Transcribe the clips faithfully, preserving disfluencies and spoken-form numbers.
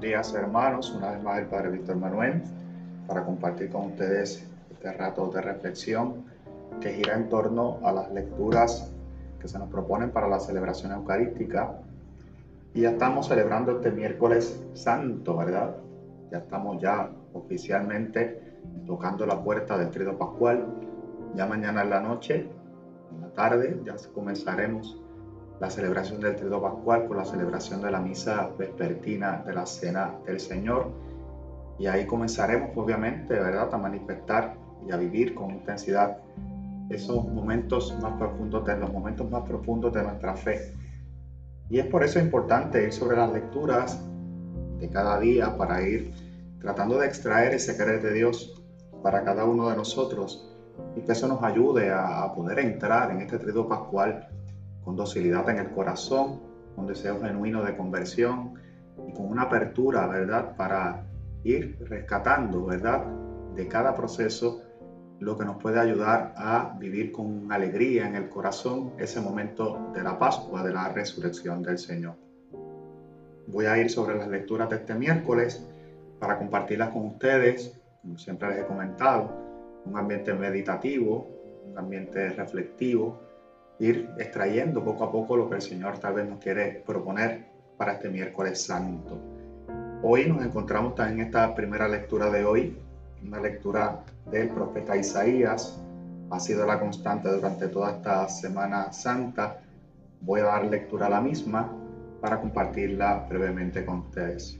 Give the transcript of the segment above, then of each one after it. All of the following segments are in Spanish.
Buenos días, hermanos. Una vez más el Padre Víctor Manuel para compartir con ustedes este rato de reflexión que gira en torno a las lecturas que se nos proponen para la celebración eucarística. Y ya estamos celebrando este miércoles santo, ¿verdad? Ya estamos ya oficialmente tocando la puerta del Tríodo Pascual. Ya mañana en la noche, en la tarde, ya comenzaremos la celebración del Tríodo Pascual con la celebración de la misa vespertina de la Cena del Señor. Y ahí comenzaremos, obviamente, ¿verdad?, a manifestar y a vivir con intensidad esos momentos más profundos, de los momentos más profundos de nuestra fe. Y es por eso importante ir sobre las lecturas de cada día para ir tratando de extraer ese querer de Dios para cada uno de nosotros y que eso nos ayude a, a poder entrar en este Tríodo Pascual con docilidad en el corazón, con deseo genuino de conversión y con una apertura, ¿verdad?, para ir rescatando, ¿verdad?, de cada proceso lo que nos puede ayudar a vivir con alegría en el corazón ese momento de la Pascua, de la resurrección del Señor. Voy a ir sobre las lecturas de este miércoles para compartirlas con ustedes, como siempre les he comentado, un ambiente meditativo, un ambiente reflectivo, ir extrayendo poco a poco lo que el Señor tal vez nos quiere proponer para este miércoles santo. Hoy nos encontramos también en esta primera lectura de hoy, una lectura del profeta Isaías, ha sido la constante durante toda esta Semana Santa. Voy a dar lectura a la misma para compartirla brevemente con ustedes.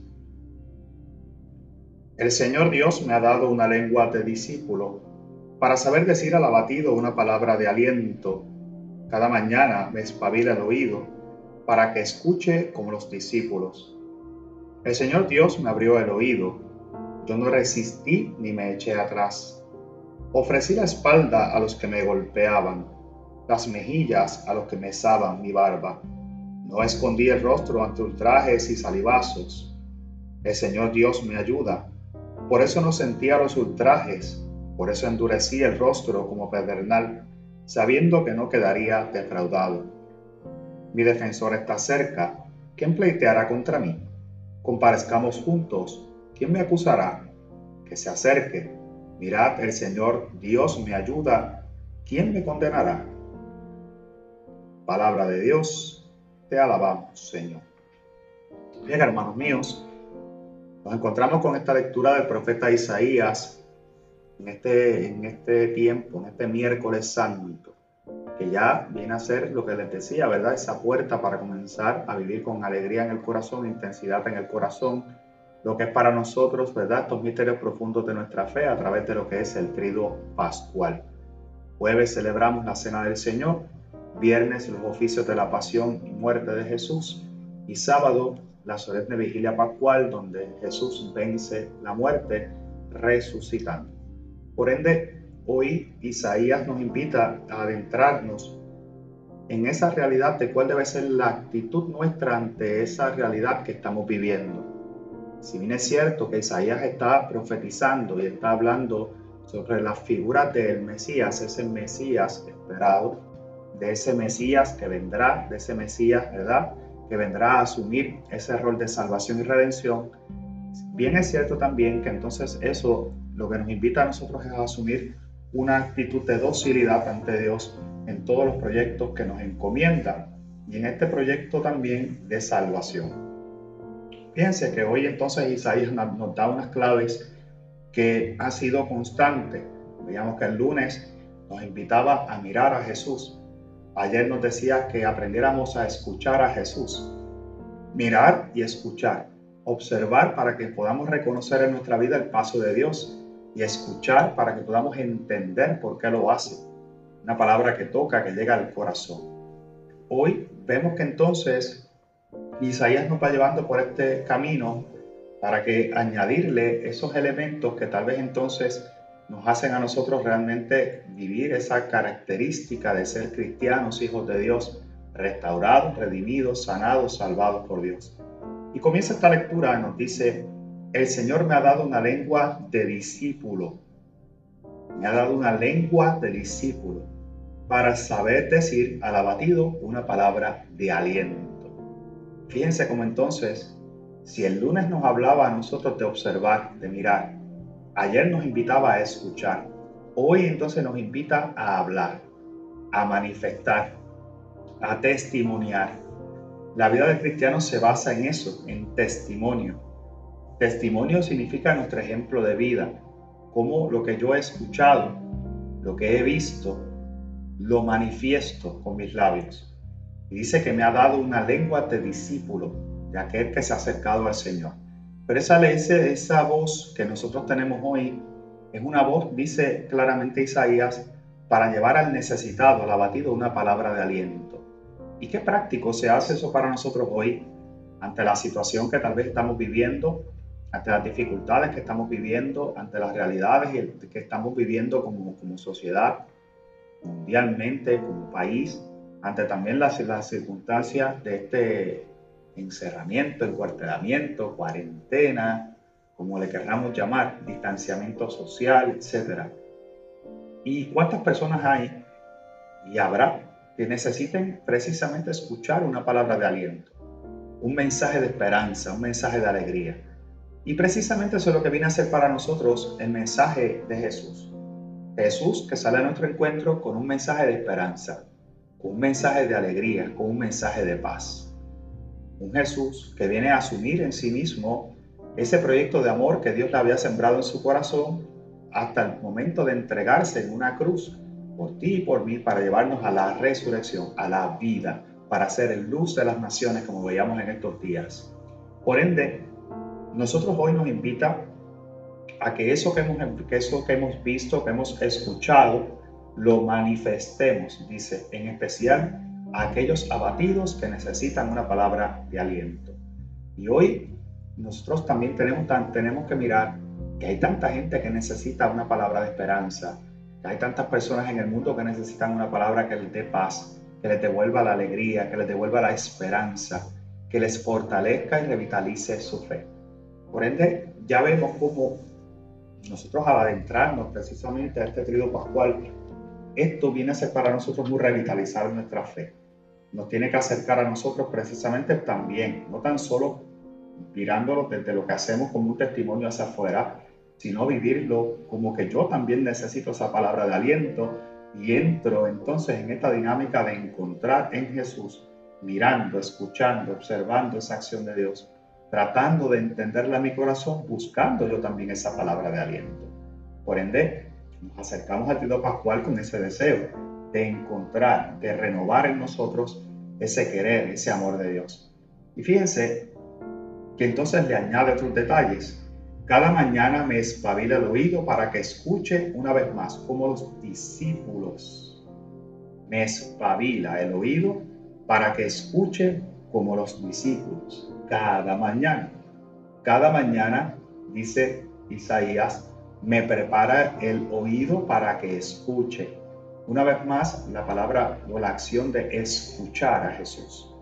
El Señor Dios me ha dado una lengua de discípulo para saber decir al abatido una palabra de aliento. Cada mañana me espabila el oído para que escuche como los discípulos. El Señor Dios me abrió el oído. Yo no resistí ni me eché atrás. Ofrecí la espalda a los que me golpeaban, las mejillas a los que mesaban mi barba. No escondí el rostro ante ultrajes y salivazos. El Señor Dios me ayuda. Por eso no sentía los ultrajes, por eso endurecí el rostro como pedernal, sabiendo que no quedaría defraudado. Mi defensor está cerca. ¿Quién pleiteará contra mí? Comparezcamos juntos. ¿Quién me acusará? Que se acerque. Mirad, el Señor Dios me ayuda. ¿Quién me condenará? Palabra de Dios, te alabamos, Señor. Bien, hermanos míos, nos encontramos con esta lectura del profeta Isaías, En este, en este tiempo, en este miércoles santo, que ya viene a ser lo que les decía, ¿verdad?, esa puerta para comenzar a vivir con alegría en el corazón, intensidad en el corazón, lo que es para nosotros, ¿verdad?, estos misterios profundos de nuestra fe a través de lo que es el Tríodo Pascual. Jueves celebramos la Cena del Señor, viernes los oficios de la pasión y muerte de Jesús, y sábado la solemne vigilia pascual, donde Jesús vence la muerte resucitando. Por ende, hoy Isaías nos invita a adentrarnos en esa realidad de cuál debe ser la actitud nuestra ante esa realidad que estamos viviendo. Si bien es cierto que Isaías está profetizando y está hablando sobre la figura del Mesías, ese Mesías esperado, de ese Mesías que vendrá, de ese Mesías, ¿verdad?, que vendrá a asumir ese rol de salvación y redención, bien es cierto también que entonces eso lo que nos invita a nosotros es a asumir una actitud de docilidad ante Dios en todos los proyectos que nos encomienda y en este proyecto también de salvación. Fíjense que hoy entonces Isaías nos da unas claves que ha sido constante. Veíamos que el lunes nos invitaba a mirar a Jesús. Ayer nos decía que aprendiéramos a escuchar a Jesús. Mirar y escuchar. Observar para que podamos reconocer en nuestra vida el paso de Dios. Y escuchar para que podamos entender por qué lo hace. Una palabra que toca, que llega al corazón. Hoy vemos que entonces Isaías nos va llevando por este camino para que añadirle esos elementos que tal vez entonces nos hacen a nosotros realmente vivir esa característica de ser cristianos, hijos de Dios, restaurados, redimidos, sanados, salvados por Dios. Y comienza esta lectura, nos dice: el Señor me ha dado una lengua de discípulo, me ha dado una lengua de discípulo para saber decir al abatido una palabra de aliento. Fíjense cómo entonces Si el lunes nos hablaba a nosotros de observar, de mirar, ayer nos invitaba a escuchar, hoy entonces nos invita a hablar, a manifestar, a testimoniar. La vida del cristiano se basa en eso, en testimonio. Testimonio significa nuestro ejemplo de vida, cómo lo que yo he escuchado, lo que he visto, lo manifiesto con mis labios. Y dice que me ha dado una lengua de discípulo, de aquel que se ha acercado al Señor. Pero esa, esa voz que nosotros tenemos hoy es una voz, dice claramente Isaías, para llevar al necesitado, al abatido, una palabra de aliento. ¿Y qué práctico se hace eso para nosotros hoy, ante la situación que tal vez estamos viviendo, ante las dificultades que estamos viviendo, ante las realidades que estamos viviendo como, como sociedad, mundialmente, como país, ante también las, las circunstancias de este encerramiento, encuartelamiento, cuarentena, como le querramos llamar, distanciamiento social, etcétera? ¿Y cuántas personas hay y habrá que necesiten precisamente escuchar una palabra de aliento, un mensaje de esperanza, un mensaje de alegría? Y precisamente eso es lo que viene a ser para nosotros el mensaje de Jesús. Jesús que sale a nuestro encuentro con un mensaje de esperanza, con un mensaje de alegría, con un mensaje de paz. Un Jesús que viene a asumir en sí mismo ese proyecto de amor que Dios le había sembrado en su corazón hasta el momento de entregarse en una cruz por ti y por mí para llevarnos a la resurrección, a la vida, para ser el luz de las naciones como veíamos en estos días. Por ende, nosotros hoy nos invita a que eso que hemos, que eso que hemos visto, que hemos escuchado, lo manifestemos, dice, en especial a aquellos abatidos que necesitan una palabra de aliento. Y hoy nosotros también tenemos, tenemos que mirar que hay tanta gente que necesita una palabra de esperanza, que hay tantas personas en el mundo que necesitan una palabra que les dé paz, que les devuelva la alegría, que les devuelva la esperanza, que les fortalezca y revitalice su fe. Por ende, ya vemos cómo nosotros al adentrarnos precisamente a este tríodo pascual, esto viene a ser para nosotros muy revitalizar nuestra fe. Nos tiene que acercar a nosotros precisamente también, no tan solo mirándolo desde lo que hacemos como un testimonio hacia afuera, sino vivirlo como que yo también necesito esa palabra de aliento y entro entonces en esta dinámica de encontrar en Jesús, mirando, escuchando, observando esa acción de Dios, tratando de entenderla en mi corazón, buscando yo también esa palabra de aliento. Por ende, nos acercamos al tríodo pascual con ese deseo de encontrar, de renovar en nosotros ese querer, ese amor de Dios. Y fíjense que entonces le añade otros detalles. Cada mañana me espabila el oído para que escuche una vez más, como los discípulos. Me espabila el oído para que escuche como los discípulos. Cada mañana. Cada mañana, dice Isaías, me prepara el oído para que escuche. Una vez más, la palabra o la acción de escuchar a Jesús.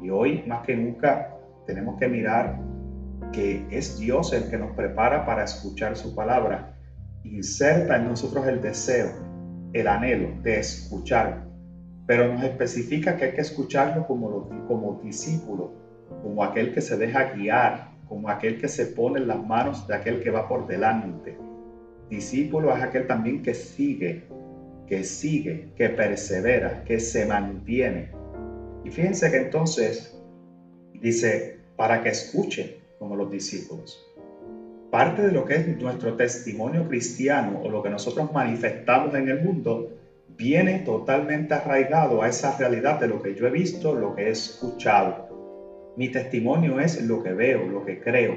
Y hoy, más que nunca, tenemos que mirar que es Dios el que nos prepara para escuchar su palabra. Inserta en nosotros el deseo, el anhelo de escuchar, pero nos especifica que hay que escucharlo como, lo, como discípulo, como aquel que se deja guiar, como aquel que se pone en las manos de aquel que va por delante. Discípulo es aquel también que sigue, que sigue, que persevera, que se mantiene. Y fíjense que entonces dice, para que escuche como los discípulos. Parte de lo que es nuestro testimonio cristiano o lo que nosotros manifestamos en el mundo viene totalmente arraigado a esa realidad de lo que yo he visto, lo que he escuchado. Mi testimonio es lo que veo, lo que creo,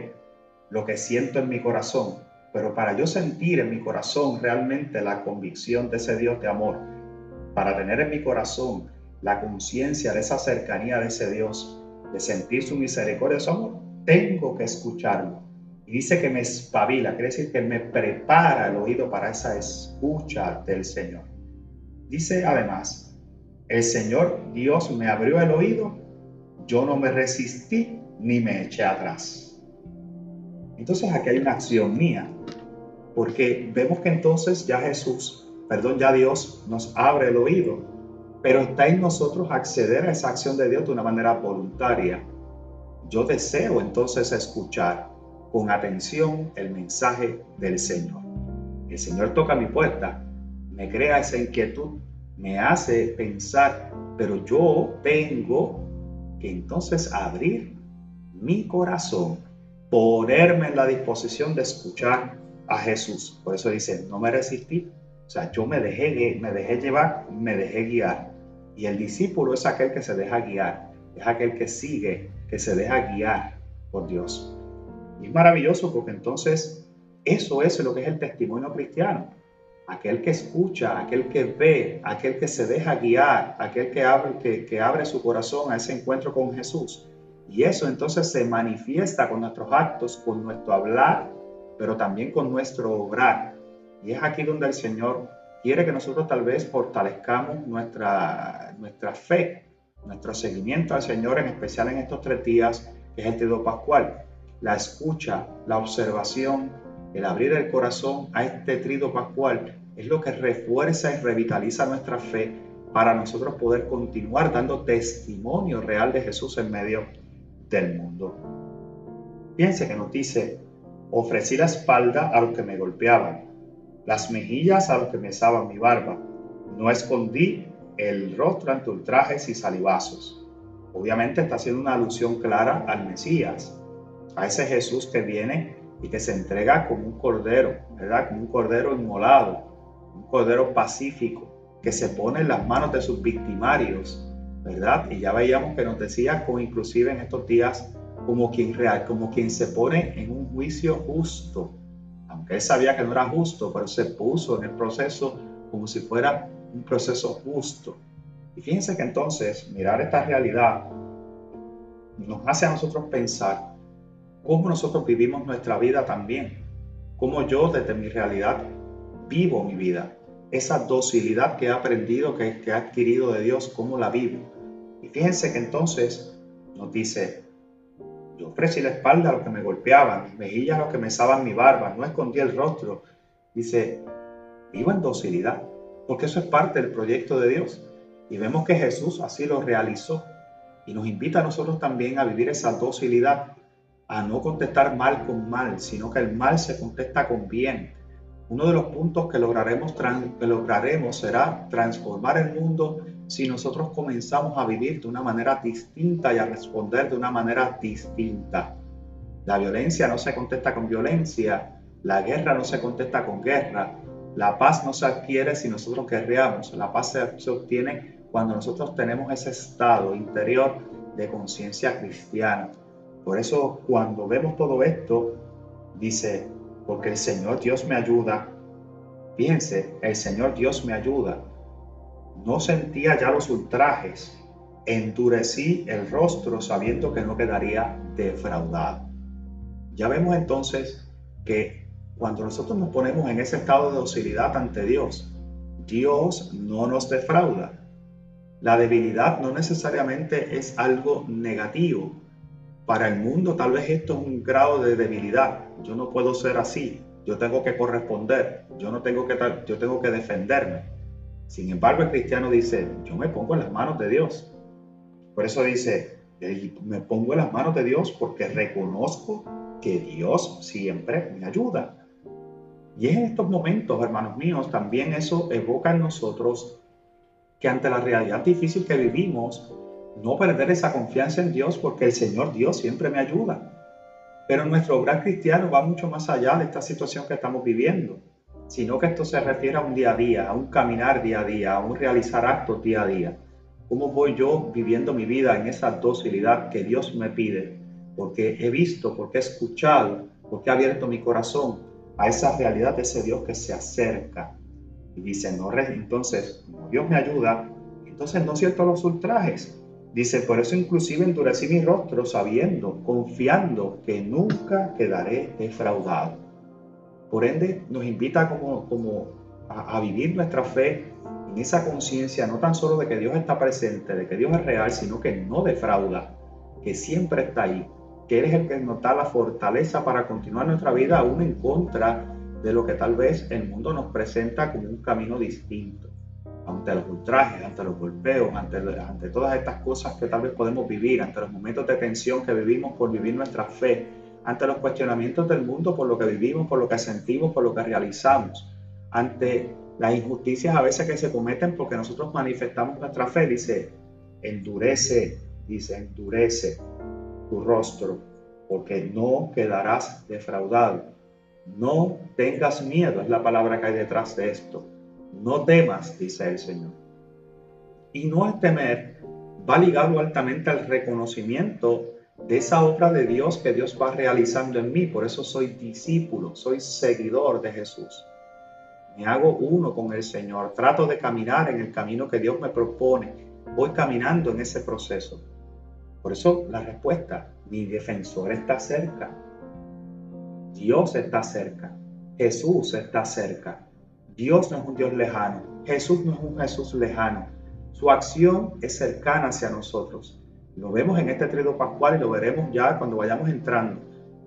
lo que siento en mi corazón. Pero para yo sentir en mi corazón realmente la convicción de ese Dios de amor, para tener en mi corazón la conciencia de esa cercanía de ese Dios, de sentir su misericordia, su amor, tengo que escucharlo. Y dice que me espabila, quiere decir que me prepara el oído para esa escucha del Señor. Dice además, el Señor Dios me abrió el oído, yo no me resistí ni me eché atrás. Entonces aquí hay una acción mía, porque vemos que entonces ya Jesús, perdón, ya Dios nos abre el oído, pero está en nosotros acceder a esa acción de Dios de una manera voluntaria. yo deseo entonces escuchar con atención el mensaje del Señor. El Señor toca mi puerta, me crea esa inquietud, me hace pensar, pero yo tengo que entonces abrir mi corazón, ponerme en la disposición de escuchar a Jesús. Por eso dice, no me resistí, o sea, yo me dejé, me dejé llevar, me dejé guiar. Y el discípulo es aquel que se deja guiar, es aquel que sigue, que se deja guiar por Dios. Y es maravilloso porque entonces eso es lo que es el testimonio cristiano. Aquel que escucha, aquel que ve, aquel que se deja guiar, aquel que abre, que, que abre su corazón a ese encuentro con Jesús. Y eso entonces se manifiesta con nuestros actos, con nuestro hablar, pero también con nuestro obrar. Y es aquí donde el Señor quiere que nosotros tal vez fortalezcamos nuestra, nuestra fe, nuestro seguimiento al Señor, en especial en estos tres días, que es el Triduo Pascual. La escucha, la observación, el abrir el corazón a este Triduo Pascual es lo que refuerza y revitaliza nuestra fe para nosotros poder continuar dando testimonio real de Jesús en medio del mundo. Piense que nos dice, ofrecí la espalda a los que me golpeaban, las mejillas a los que me mesaban mi barba, no escondí el rostro ante ultrajes y salivazos. Obviamente está haciendo una alusión clara al Mesías, a ese Jesús que viene y que se entrega como un cordero, ¿verdad? Como un cordero inmolado, un cordero pacífico, que se pone en las manos de sus victimarios, ¿verdad? Y ya veíamos que nos decía, como inclusive en estos días, como quien real, como quien se pone en un juicio justo. Aunque él sabía que no era justo, pero se puso en el proceso como si fuera un proceso justo. Y fíjense que entonces mirar esta realidad nos hace a nosotros pensar cómo nosotros vivimos nuestra vida también, cómo yo desde mi realidad vivo mi vida, esa docilidad que he aprendido, que, que he adquirido de Dios, cómo la vivo. Y fíjense que entonces nos dice, yo ofrecí la espalda a los que me golpeaban, mis mejillas a los que me mesaban mi barba, no escondí el rostro. Dice, vivo en docilidad, porque eso es parte del proyecto de Dios. Y vemos que Jesús así lo realizó. Y nos invita a nosotros también a vivir esa docilidad, a no contestar mal con mal, sino que el mal se contesta con bien. Uno de los puntos que lograremos, que lograremos será transformar el mundo si nosotros comenzamos a vivir de una manera distinta y a responder de una manera distinta. La violencia no se contesta con violencia, la guerra no se contesta con guerra, la paz no se adquiere si nosotros guerreamos, la paz se, se obtiene cuando nosotros tenemos ese estado interior de conciencia cristiana. Por eso cuando vemos todo esto, dice, porque el Señor Dios me ayuda. Piense, el Señor Dios me ayuda. No sentía ya los ultrajes, endurecí el rostro sabiendo que no quedaría defraudado. Ya vemos entonces que cuando nosotros nos ponemos en ese estado de docilidad ante Dios, Dios no nos defrauda. La debilidad no necesariamente es algo negativo. Para el mundo tal vez esto es un grado de debilidad. Yo no puedo ser así, yo tengo que corresponder, yo, no tengo que, yo tengo que defenderme. Sin embargo, el cristiano dice, yo me pongo en las manos de Dios. Por eso dice, me pongo en las manos de Dios porque reconozco que Dios siempre me ayuda. Y es en estos momentos, hermanos míos, también eso evoca en nosotros que ante la realidad difícil que vivimos, no perder esa confianza en Dios, porque el Señor Dios siempre me ayuda. Pero nuestro obrar cristiano va mucho más allá de esta situación que estamos viviendo, sino que esto se refiere a un día a día, a un caminar día a día, a un realizar actos día a día. ¿Cómo voy yo viviendo mi vida en esa docilidad que Dios me pide? Porque he visto, porque he escuchado, porque he abierto mi corazón a esa realidad de ese Dios que se acerca. Y dice, no, entonces, como Dios me ayuda, entonces no siento los ultrajes. Dice, por eso inclusive endurecí mi rostro sabiendo, confiando que nunca quedaré defraudado. Por ende, nos invita como, como a, a vivir nuestra fe en esa conciencia, no tan solo de que Dios está presente, de que Dios es real, sino que no defrauda, que siempre está ahí, que Él es el que nos da la fortaleza para continuar nuestra vida aún en contra de lo que tal vez el mundo nos presenta como un camino distinto. ante los ultrajes, ante los golpeos, ante, ante todas estas cosas que tal vez podemos vivir, ante los momentos de tensión que vivimos por vivir nuestra fe, ante los cuestionamientos del mundo por lo que vivimos, por lo que sentimos, por lo que realizamos, ante las injusticias a veces que se cometen porque nosotros manifestamos nuestra fe. Dice, endurece, dice, endurece tu rostro, porque no quedarás defraudado. No tengas miedo, es la palabra que hay detrás de esto. No temas, dice el Señor. Y no el temer va ligado altamente al reconocimiento de esa obra de Dios que Dios va realizando en mí. Por eso soy discípulo, soy seguidor de Jesús. Me hago uno con el Señor. Trato de caminar en el camino que Dios me propone. Voy caminando en ese proceso. Por eso la respuesta, mi defensor está cerca. Dios está cerca. Jesús está cerca. Dios no es un Dios lejano, Jesús no es un Jesús lejano. Su acción es cercana hacia nosotros. Lo vemos en este tríodo pascual y lo veremos ya cuando vayamos entrando,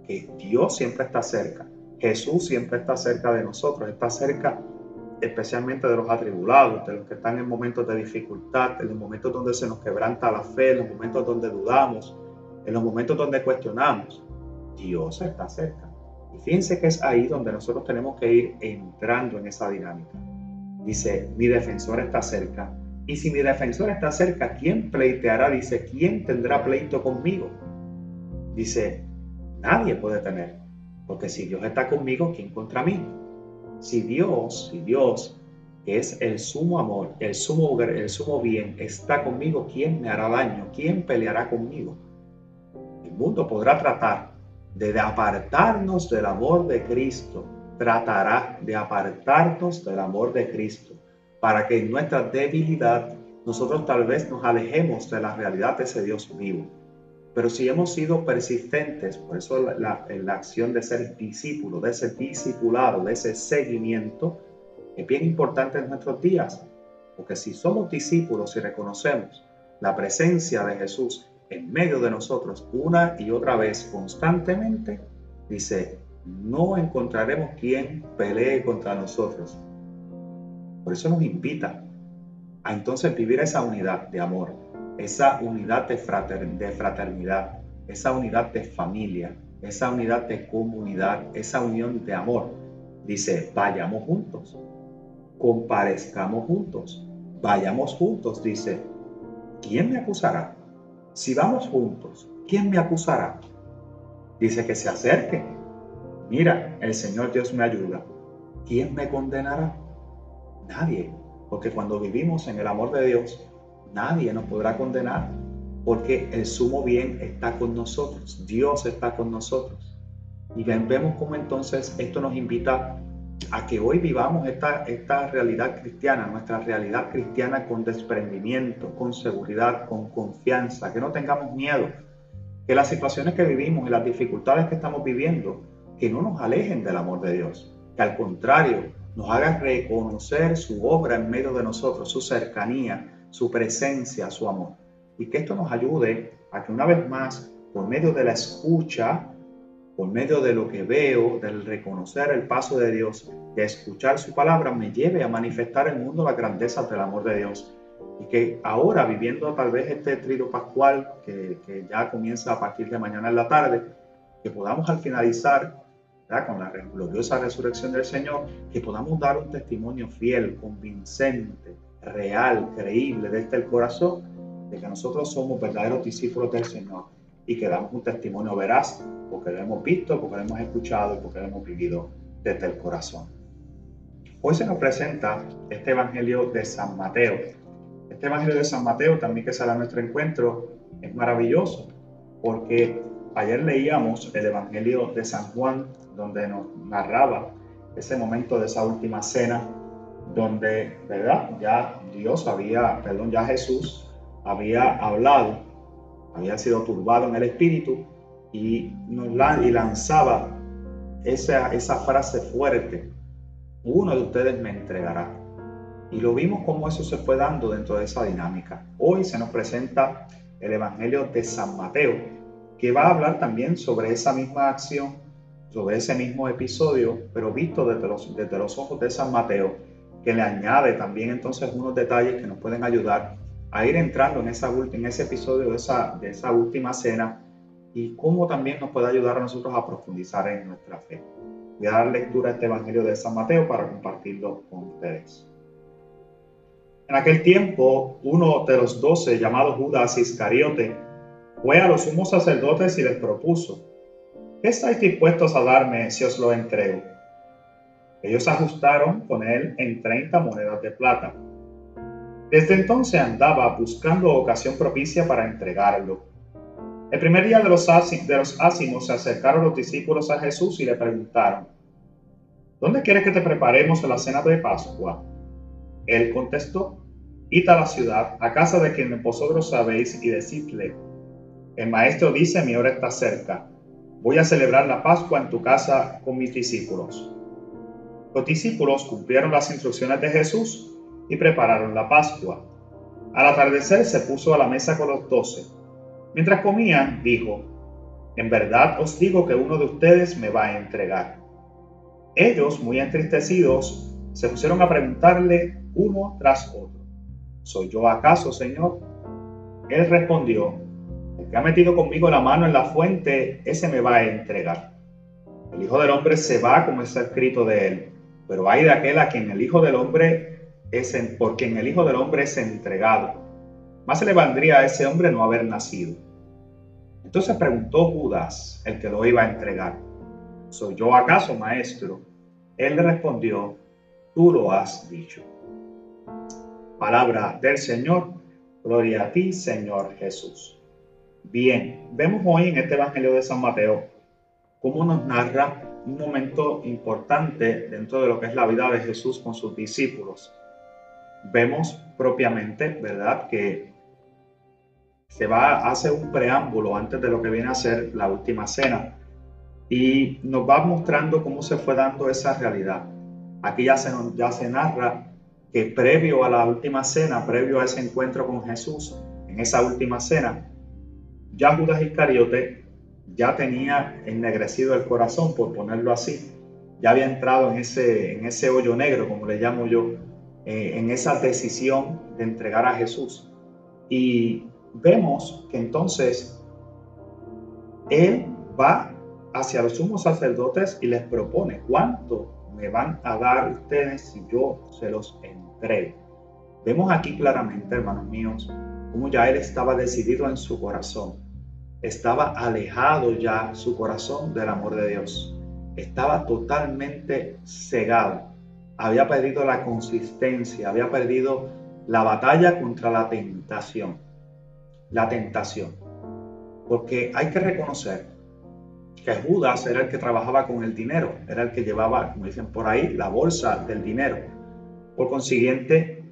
que Dios siempre está cerca, Jesús siempre está cerca de nosotros, está cerca especialmente de los atribulados, de los que están en momentos de dificultad, en los momentos donde se nos quebranta la fe, en los momentos donde dudamos, en los momentos donde cuestionamos. Dios está cerca. Y fíjense que es ahí donde nosotros tenemos que ir entrando en esa dinámica. Dice, mi defensor está cerca. Y si mi defensor está cerca, ¿quién pleiteará? Dice, ¿quién tendrá pleito conmigo? Dice, nadie puede tener. Porque si Dios está conmigo, ¿quién contra mí? Si Dios, si Dios, que es el sumo amor, el sumo, el sumo bien, está conmigo, ¿quién me hará daño? ¿Quién peleará conmigo? El mundo podrá tratar de apartarnos del amor de Cristo, tratará de apartarnos del amor de Cristo, para que en nuestra debilidad nosotros tal vez nos alejemos de la realidad de ese Dios vivo. Pero si hemos sido persistentes, por eso la, la, la acción de ser discípulo, de ese discipulado, de ese seguimiento, es bien importante en nuestros días, porque si somos discípulos y reconocemos la presencia de Jesús en medio de nosotros, una y otra vez, constantemente, dice, no encontraremos quien pelee contra nosotros. Por eso nos invita a entonces vivir esa unidad de amor, esa unidad de fraternidad, esa unidad de familia, esa unidad de comunidad, esa unión de amor. Dice, vayamos juntos, comparezcamos juntos, vayamos juntos. Dice, ¿quién me acusará? Si vamos juntos, ¿quién me acusará? Dice que se acerque. Mira, el Señor Dios me ayuda. ¿Quién me condenará? Nadie, porque cuando vivimos en el amor de Dios, nadie nos podrá condenar, porque el sumo bien está con nosotros, Dios está con nosotros. Y vemos cómo entonces esto nos invita a que hoy vivamos esta, esta realidad cristiana, nuestra realidad cristiana con desprendimiento, con seguridad, con confianza, que no tengamos miedo, que las situaciones que vivimos y las dificultades que estamos viviendo, que no nos alejen del amor de Dios, que al contrario, nos haga reconocer su obra en medio de nosotros, su cercanía, su presencia, su amor. Y que esto nos ayude a que una vez más, por medio de la escucha, por medio de lo que veo, del reconocer el paso de Dios, de escuchar su palabra, me lleve a manifestar al mundo la grandeza del amor de Dios. Y que ahora, viviendo tal vez este tríodo pascual, que, que ya comienza a partir de mañana en la tarde, que podamos al finalizar, ¿verdad?, con la gloriosa resurrección del Señor, que podamos dar un testimonio fiel, convincente, real, creíble, desde el corazón, de que nosotros somos verdaderos discípulos del Señor y que damos un testimonio veraz, porque lo hemos visto, porque lo hemos escuchado y porque lo hemos vivido desde el corazón. Hoy se nos presenta este Evangelio de San Mateo. Este Evangelio de San Mateo, también que será nuestro encuentro, es maravilloso, porque ayer leíamos el Evangelio de San Juan, donde nos narraba ese momento de esa última cena, donde, ¿verdad?, ya Dios había, perdón, ya Jesús había hablado, había sido turbado en el espíritu, y nos lanzaba esa, esa frase fuerte: uno de ustedes me entregará. Y lo vimos cómo eso se fue dando dentro de esa dinámica. Hoy se nos presenta el Evangelio de San Mateo, que va a hablar también sobre esa misma acción, sobre ese mismo episodio, pero visto desde los, desde los ojos de San Mateo, que le añade también entonces unos detalles que nos pueden ayudar a ir entrando en, esa, en ese episodio de esa, de esa última cena y cómo también nos puede ayudar a nosotros a profundizar en nuestra fe. Voy a dar lectura a este Evangelio de San Mateo para compartirlo con ustedes. En aquel tiempo, uno de los doce, llamado Judas Iscariote, fue a los sumos sacerdotes y les propuso: ¿qué estáis dispuestos a darme si os lo entrego? Ellos ajustaron con él en treinta monedas de plata. Desde entonces andaba buscando ocasión propicia para entregarlo. El primer día de los ácimos se acercaron los discípulos a Jesús y le preguntaron: ¿dónde quieres que te preparemos la cena de Pascua? Él contestó: id a la ciudad, a casa de quien vosotros sabéis, y decidle: el maestro dice, mi hora está cerca. Voy a celebrar la Pascua en tu casa con mis discípulos. Los discípulos cumplieron las instrucciones de Jesús y prepararon la Pascua. Al atardecer se puso a la mesa con los doce. Mientras comían, dijo: en verdad os digo que uno de ustedes me va a entregar. Ellos, muy entristecidos, se pusieron a preguntarle uno tras otro: ¿soy yo acaso, Señor? Él respondió: el que ha metido conmigo la mano en la fuente, ese me va a entregar. El Hijo del Hombre se va como está escrito de él, pero hay de aquel a quien el Hijo del Hombre es en, por quien el Hijo del Hombre es entregado. Más se le valdría a ese hombre no haber nacido. Entonces preguntó Judas, el que lo iba a entregar: ¿soy yo acaso, maestro? Él le respondió: tú lo has dicho. Palabra del Señor, gloria a ti, Señor Jesús. Bien, vemos hoy en este Evangelio de San Mateo cómo nos narra un momento importante dentro de lo que es la vida de Jesús con sus discípulos. Vemos propiamente, ¿verdad?, que se va a hacer un preámbulo antes de lo que viene a ser la última cena y nos va mostrando cómo se fue dando esa realidad. Aquí ya se, nos, ya se narra que previo a la última cena, previo a ese encuentro con Jesús, en esa última cena, ya Judas Iscariote ya tenía ennegrecido el corazón, por ponerlo así. Ya había entrado en ese, en ese hoyo negro, como le llamo yo, eh, en esa decisión de entregar a Jesús. Y vemos que entonces él va hacia los sumos sacerdotes y les propone: ¿cuánto me van a dar ustedes si yo se los entrego? Vemos aquí claramente, hermanos míos, cómo ya él estaba decidido en su corazón. Estaba alejado ya su corazón del amor de Dios. Estaba totalmente cegado. Había perdido la consistencia, había perdido la batalla contra la tentación. La tentación. Porque hay que reconocer que Judas era el que trabajaba con el dinero, era el que llevaba, como dicen por ahí, la bolsa del dinero. Por consiguiente,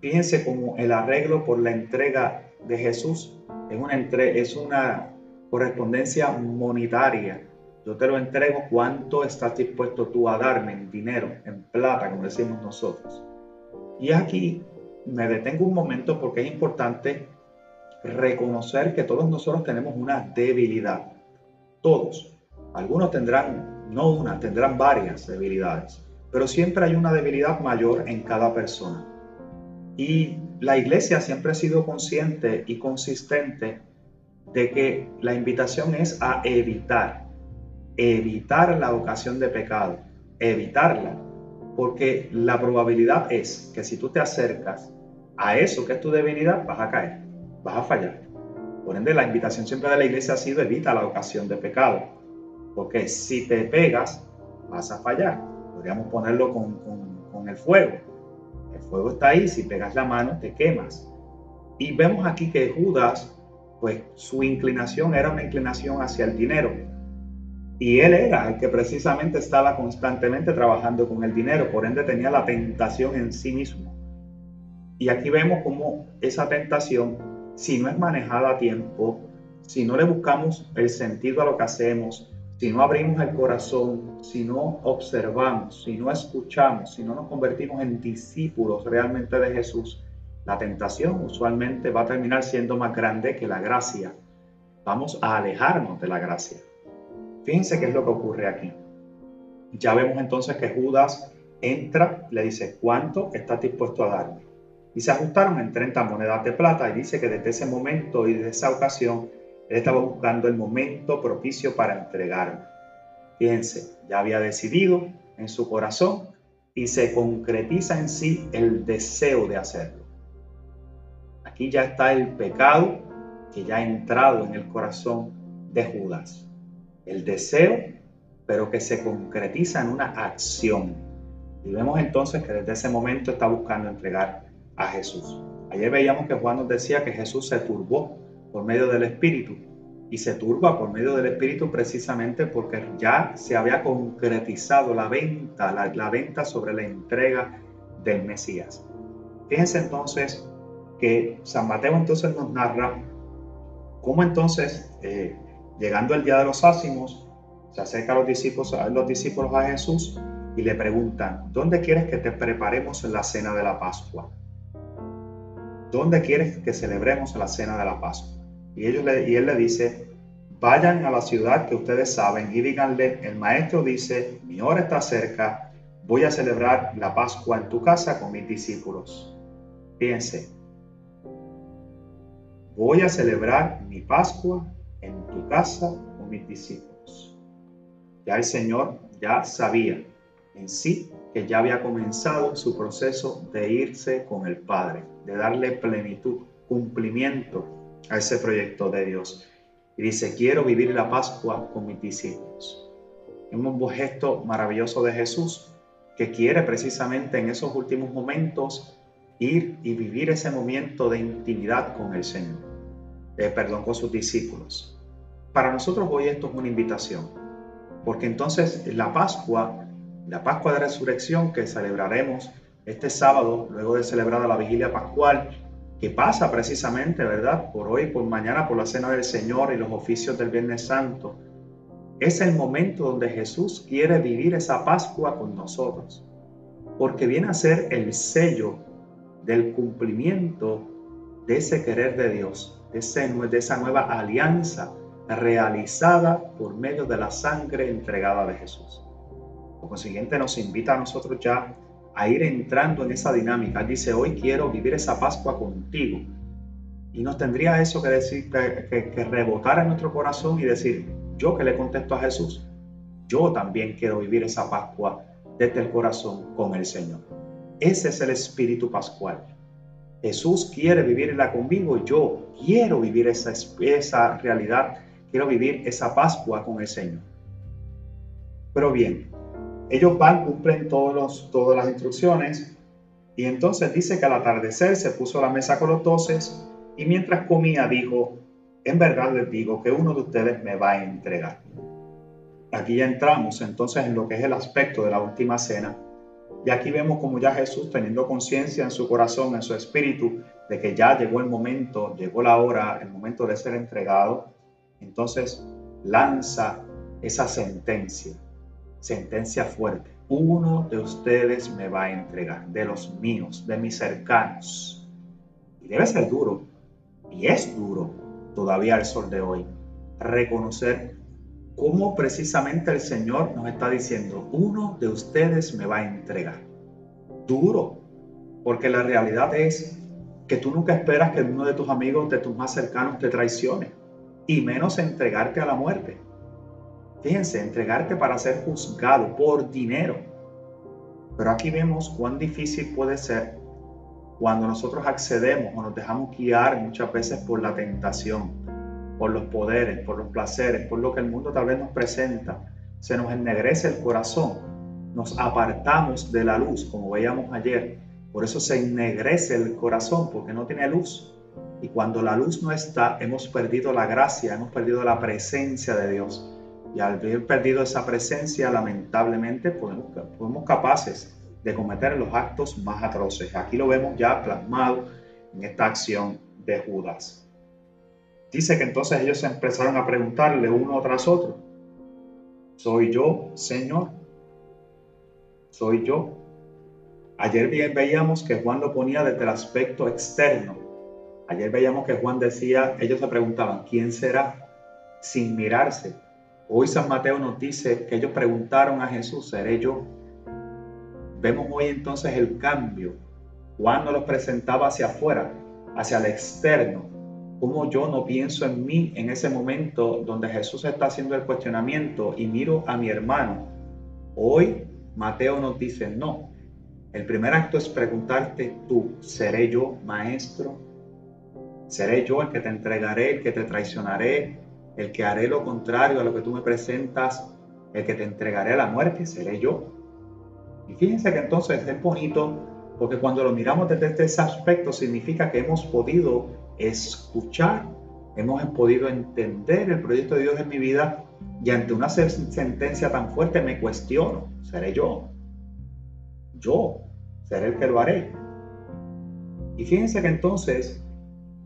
piense como el arreglo por la entrega de Jesús es una, entre, es una correspondencia monetaria. Yo te lo entrego, ¿cuánto estás dispuesto tú a darme en dinero, en plata, como decimos nosotros? Y aquí me detengo un momento porque es importante reconocer que todos nosotros tenemos una debilidad. Todos. Algunos tendrán, no una, tendrán varias debilidades, pero siempre hay una debilidad mayor en cada persona. Y la iglesia siempre ha sido consciente y consistente de que la invitación es a evitar, evitar la ocasión de pecado, evitarla, porque la probabilidad es que si tú te acercas a eso que es tu debilidad, vas a caer, vas a fallar. Por ende, la invitación siempre de la iglesia ha sido: evita la ocasión de pecado, porque si te pegas, vas a fallar. Podríamos ponerlo con, con, con el fuego. El fuego está ahí, si pegas la mano, te quemas. Y vemos aquí que Judas, pues su inclinación era una inclinación hacia el dinero. Y él era el que precisamente estaba constantemente trabajando con el dinero, por ende tenía la tentación en sí mismo. Y aquí vemos cómo esa tentación, si no es manejada a tiempo, si no le buscamos el sentido a lo que hacemos, si no abrimos el corazón, si no observamos, si no escuchamos, si no nos convertimos en discípulos realmente de Jesús, la tentación usualmente va a terminar siendo más grande que la gracia. Vamos a alejarnos de la gracia. Fíjense qué es lo que ocurre aquí. Ya vemos entonces que Judas entra, le dice, ¿cuánto estás dispuesto a darme? Y se ajustaron en treinta monedas de plata, y dice que desde ese momento y desde esa ocasión, él estaba buscando el momento propicio para entregarme. Fíjense, ya había decidido en su corazón y se concretiza en sí el deseo de hacerlo. Aquí ya está el pecado que ya ha entrado en el corazón de Judas. El deseo, pero que se concretiza en una acción. Y vemos entonces que desde ese momento está buscando entregar a Jesús. Ayer veíamos que Juan nos decía que Jesús se turbó por medio del Espíritu, y se turba por medio del Espíritu precisamente porque ya se había concretizado la venta, la, la venta sobre la entrega del Mesías. Fíjense entonces que San Mateo entonces nos narra cómo entonces, eh, llegando el día de los ácimos, se acercan los discípulos, los discípulos a Jesús y le preguntan, ¿dónde quieres que te preparemos la cena de la Pascua? ¿Dónde quieres que celebremos la cena de la Pascua? Y, ellos le, y él le dice, vayan a la ciudad que ustedes saben y díganle, el maestro dice, mi hora está cerca, voy a celebrar la Pascua en tu casa con mis discípulos. Fíjense, voy a celebrar mi Pascua en tu casa con mis discípulos. Ya el Señor ya sabía en sí que ya había comenzado su proceso de irse con el Padre, de darle plenitud, cumplimiento a ese proyecto de Dios. Y dice, quiero vivir la Pascua con mis discípulos. Es un gesto maravilloso de Jesús, que quiere precisamente en esos últimos momentos ir y vivir ese momento de intimidad con el Señor, eh, perdón, con sus discípulos. Para nosotros hoy esto es una invitación, porque entonces la Pascua, la Pascua de Resurrección que celebraremos este sábado, luego de celebrar la Vigilia Pascual, que pasa precisamente, ¿verdad?, por hoy, por mañana, por la Cena del Señor y los oficios del Viernes Santo. Es el momento donde Jesús quiere vivir esa Pascua con nosotros, porque viene a ser el sello del cumplimiento de ese querer de Dios, de, ese, de esa nueva alianza realizada por medio de la sangre entregada de Jesús. Por consiguiente, nos invita a nosotros ya a ir entrando en esa dinámica. Dice, hoy quiero vivir esa Pascua contigo. Y nos tendría eso que decir, que, que, que rebotar en nuestro corazón y decir, yo que le contesto a Jesús, yo también quiero vivir esa Pascua desde el corazón con el Señor. Ese es el espíritu pascual. Jesús quiere vivirla conmigo, yo quiero vivir esa, esa realidad, quiero vivir esa Pascua con el Señor. Pero bien, ellos van, cumplen todos los, todas las instrucciones, y entonces dice que al atardecer se puso a la mesa con los doce, y mientras comía dijo, en verdad les digo que uno de ustedes me va a entregar. Aquí ya entramos entonces en lo que es el aspecto de la última cena, y aquí vemos como ya Jesús, teniendo conciencia en su corazón, en su espíritu, de que ya llegó el momento, llegó la hora, el momento de ser entregado, entonces lanza esa sentencia. Sentencia fuerte. Uno de ustedes me va a entregar, de los míos, de mis cercanos. Y debe ser duro, y es duro todavía al sol de hoy, reconocer cómo precisamente el Señor nos está diciendo, uno de ustedes me va a entregar. Duro, porque la realidad es que tú nunca esperas que uno de tus amigos, de tus más cercanos, te traicione, y menos entregarte a la muerte. Fíjense, entregarte para ser juzgado por dinero. Pero aquí vemos cuán difícil puede ser cuando nosotros accedemos o nos dejamos guiar muchas veces por la tentación, por los poderes, por los placeres, por lo que el mundo tal vez nos presenta. Se nos ennegrece el corazón, nos apartamos de la luz, como veíamos ayer. Por eso se ennegrece el corazón, porque no tiene luz. Y cuando la luz no está, hemos perdido la gracia, hemos perdido la presencia de Dios. Y al haber perdido esa presencia, lamentablemente, podemos, podemos capaces de cometer los actos más atroces. Aquí lo vemos ya plasmado en esta acción de Judas. Dice que entonces ellos empezaron a preguntarle uno tras otro. ¿Soy yo, Señor? ¿Soy yo? Ayer bien veíamos que Juan lo ponía desde el aspecto externo. Ayer veíamos que Juan decía, ellos se preguntaban, ¿quién será? Sin mirarse. Hoy San Mateo nos dice que ellos preguntaron a Jesús, ¿seré yo? Vemos hoy entonces el cambio. Juan no los presentaba hacia afuera, hacia el externo. ¿Cómo yo no pienso en mí en ese momento donde Jesús está haciendo el cuestionamiento y miro a mi hermano? Hoy Mateo nos dice, no. El primer acto es preguntarte tú, ¿seré yo maestro? ¿Seré yo el que te entregaré, el que te traicionaré, el que haré lo contrario a lo que tú me presentas, el que te entregaré a la muerte? ¿Seré yo? Y fíjense que entonces es bonito porque cuando lo miramos desde ese aspecto significa que hemos podido escuchar, hemos podido entender el proyecto de Dios en mi vida y ante una sentencia tan fuerte me cuestiono, ¿seré yo? Yo, seré el que lo haré. Y fíjense que entonces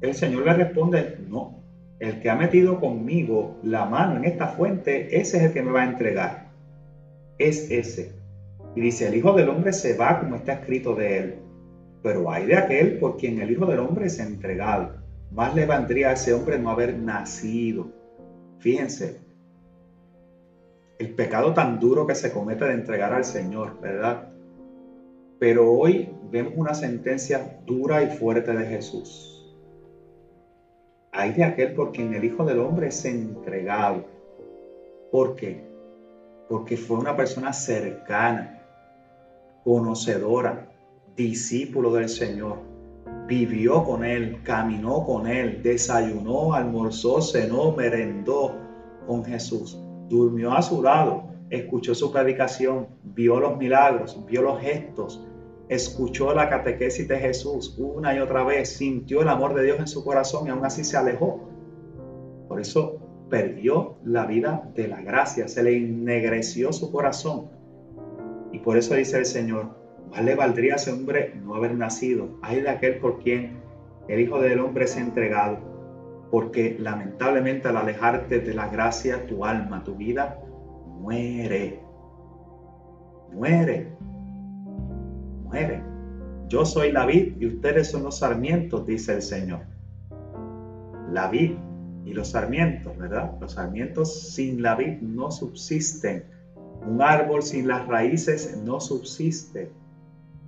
el Señor le responde, no, el que ha metido conmigo la mano en esta fuente, ese es el que me va a entregar, es ese. Y dice, el Hijo del Hombre se va como está escrito de él, pero hay de aquel por quien el Hijo del Hombre es entregado. Más le vendría a ese hombre no haber nacido. Fíjense, el pecado tan duro que se comete de entregar al Señor, ¿verdad? Pero hoy vemos una sentencia dura y fuerte de Jesús. Hay de aquel por quien el Hijo del Hombre es entregado. ¿Por qué? Porque fue una persona cercana, conocedora, discípulo del Señor, vivió con Él, caminó con Él, desayunó, almorzó, cenó, merendó con Jesús, durmió a su lado, escuchó su predicación, vio los milagros, vio los gestos, escuchó la catequesis de Jesús una y otra vez, sintió el amor de Dios en su corazón y aún así se alejó. Por eso perdió la vida de la gracia, se le ennegreció su corazón. Y por eso dice el Señor, más le valdría a ese hombre no haber nacido. Ay de aquel por quien el Hijo del Hombre es entregado. Porque lamentablemente al alejarte de la gracia, tu alma, tu vida, muere. Muere. Muere. Yo soy la vid y ustedes son los sarmientos, dice el Señor. La vid y los sarmientos, ¿verdad? Los sarmientos sin la vid no subsisten. Un árbol sin las raíces no subsiste.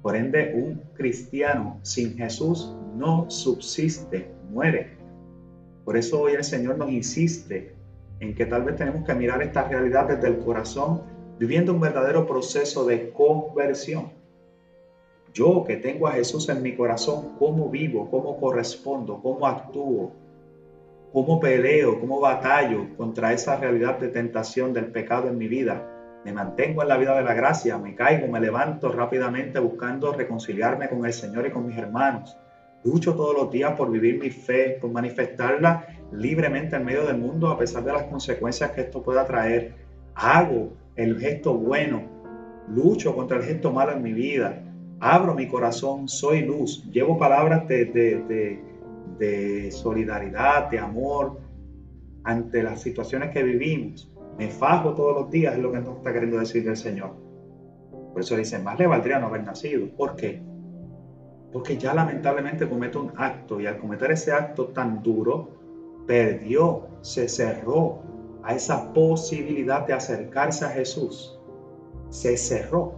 Por ende, un cristiano sin Jesús no subsiste, muere. Por eso hoy el Señor nos insiste en que tal vez tenemos que mirar esta realidad desde el corazón, viviendo un verdadero proceso de conversión. Yo que tengo a Jesús en mi corazón, ¿cómo vivo? ¿Cómo correspondo? ¿Cómo actúo? ¿Cómo peleo? ¿Cómo batallo contra esa realidad de tentación del pecado en mi vida? Me mantengo en la vida de la gracia, me caigo, me levanto rápidamente buscando reconciliarme con el Señor y con mis hermanos. Lucho todos los días por vivir mi fe, por manifestarla libremente en medio del mundo a pesar de las consecuencias que esto pueda traer. Hago el gesto bueno, lucho contra el gesto malo en mi vida, abro mi corazón, soy luz, llevo palabras de, de, de, de solidaridad, de amor ante las situaciones que vivimos. Me fajo todos los días, es lo que nos está queriendo decir el Señor. Por eso dicen, más le valdría no haber nacido. ¿Por qué? Porque ya lamentablemente comete un acto y al cometer ese acto tan duro, perdió, se cerró a esa posibilidad de acercarse a Jesús. Se cerró.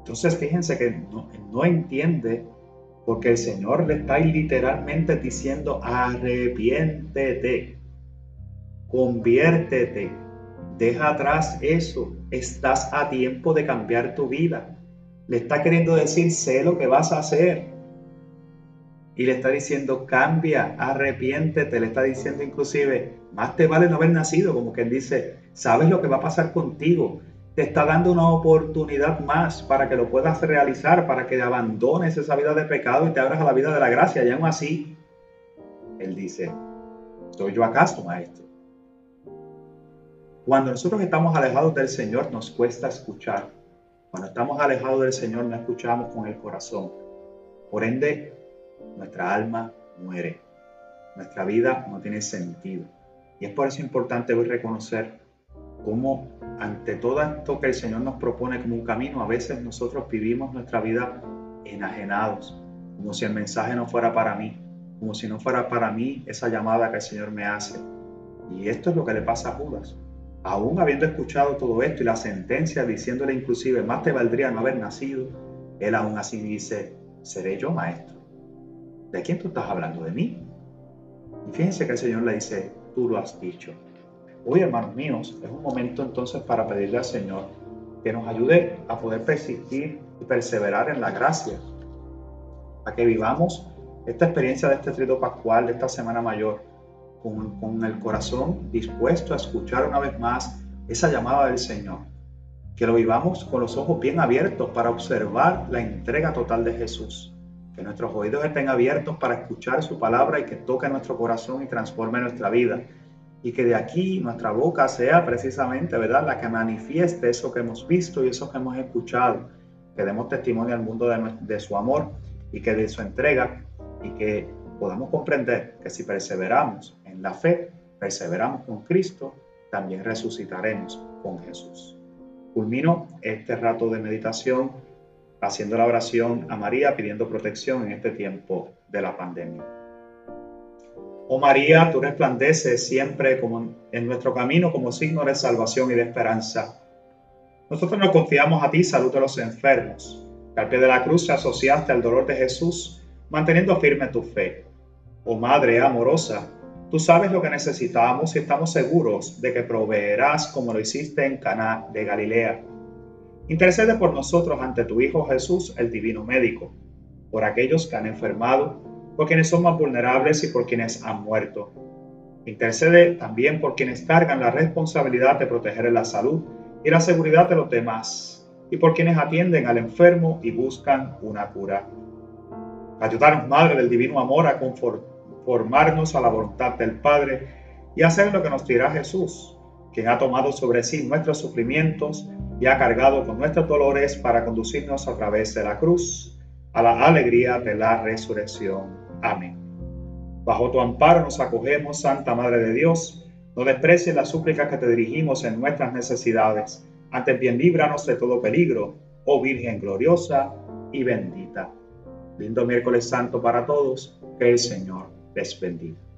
Entonces fíjense que no, no entiende porque el Señor le está literalmente diciendo, arrepiéntete. Conviértete, deja atrás eso, estás a tiempo de cambiar tu vida. Le está queriendo decir, sé lo que vas a hacer. Y le está diciendo, cambia, arrepiéntete. Le está diciendo inclusive, más te vale no haber nacido, como quien dice, sabes lo que va a pasar contigo. Te está dando una oportunidad más para que lo puedas realizar, para que abandones esa vida de pecado y te abras a la vida de la gracia. Y aún así, Él dice, ¿soy yo acaso, maestro? Cuando nosotros estamos alejados del Señor, nos cuesta escuchar. Cuando estamos alejados del Señor, no escuchamos con el corazón. Por ende, nuestra alma muere. Nuestra vida no tiene sentido. Y es por eso importante hoy reconocer cómo, ante todo esto que el Señor nos propone como un camino, a veces nosotros vivimos nuestra vida enajenados, como si el mensaje no fuera para mí, como si no fuera para mí esa llamada que el Señor me hace. Y esto es lo que le pasa a Judas. Aún habiendo escuchado todo esto y la sentencia diciéndole inclusive, más te valdría no haber nacido, él aún así dice, seré yo maestro. ¿De quién tú estás hablando? ¿De mí? Y fíjense que el Señor le dice, tú lo has dicho. Hoy, hermanos míos, es un momento entonces para pedirle al Señor que nos ayude a poder persistir y perseverar en la gracia, a que vivamos esta experiencia de este Tríodo Pascual, de esta Semana Mayor, con, con el corazón dispuesto a escuchar una vez más esa llamada del Señor, que lo vivamos con los ojos bien abiertos para observar la entrega total de Jesús, que nuestros oídos estén abiertos para escuchar su palabra y que toque nuestro corazón y transforme nuestra vida, y que de aquí nuestra boca sea precisamente, ¿verdad?, la que manifieste eso que hemos visto y eso que hemos escuchado, que demos testimonio al mundo de, nuestro, de su amor y que de su entrega, y que podamos comprender que si perseveramos en la fe, perseveramos con Cristo, también resucitaremos con Jesús. Culmino este rato de meditación haciendo la oración a María, pidiendo protección en este tiempo de la pandemia. Oh María, tú resplandeces siempre como en nuestro camino como signo de salvación y de esperanza. Nosotros nos confiamos a ti, salud de los enfermos, que al pie de la cruz te asociaste al dolor de Jesús, manteniendo firme tu fe. Oh Madre amorosa, tú sabes lo que necesitamos y estamos seguros de que proveerás como lo hiciste en Caná de Galilea. Intercede por nosotros ante tu Hijo Jesús, el Divino Médico, por aquellos que han enfermado, por quienes son más vulnerables y por quienes han muerto. Intercede también por quienes cargan la responsabilidad de proteger la salud y la seguridad de los demás, y por quienes atienden al enfermo y buscan una cura. Ayúdanos, Madre del Divino Amor, a conformarnos a la voluntad del Padre y hacer lo que nos dirá Jesús, quien ha tomado sobre sí nuestros sufrimientos y ha cargado con nuestros dolores para conducirnos a través de la cruz a la alegría de la resurrección. Amén. Bajo tu amparo nos acogemos, Santa Madre de Dios. No desprecies las súplicas que te dirigimos en nuestras necesidades. Antes bien, líbranos de todo peligro, oh Virgen gloriosa y bendita. Lindo miércoles santo para todos. Que el Señor les bendiga.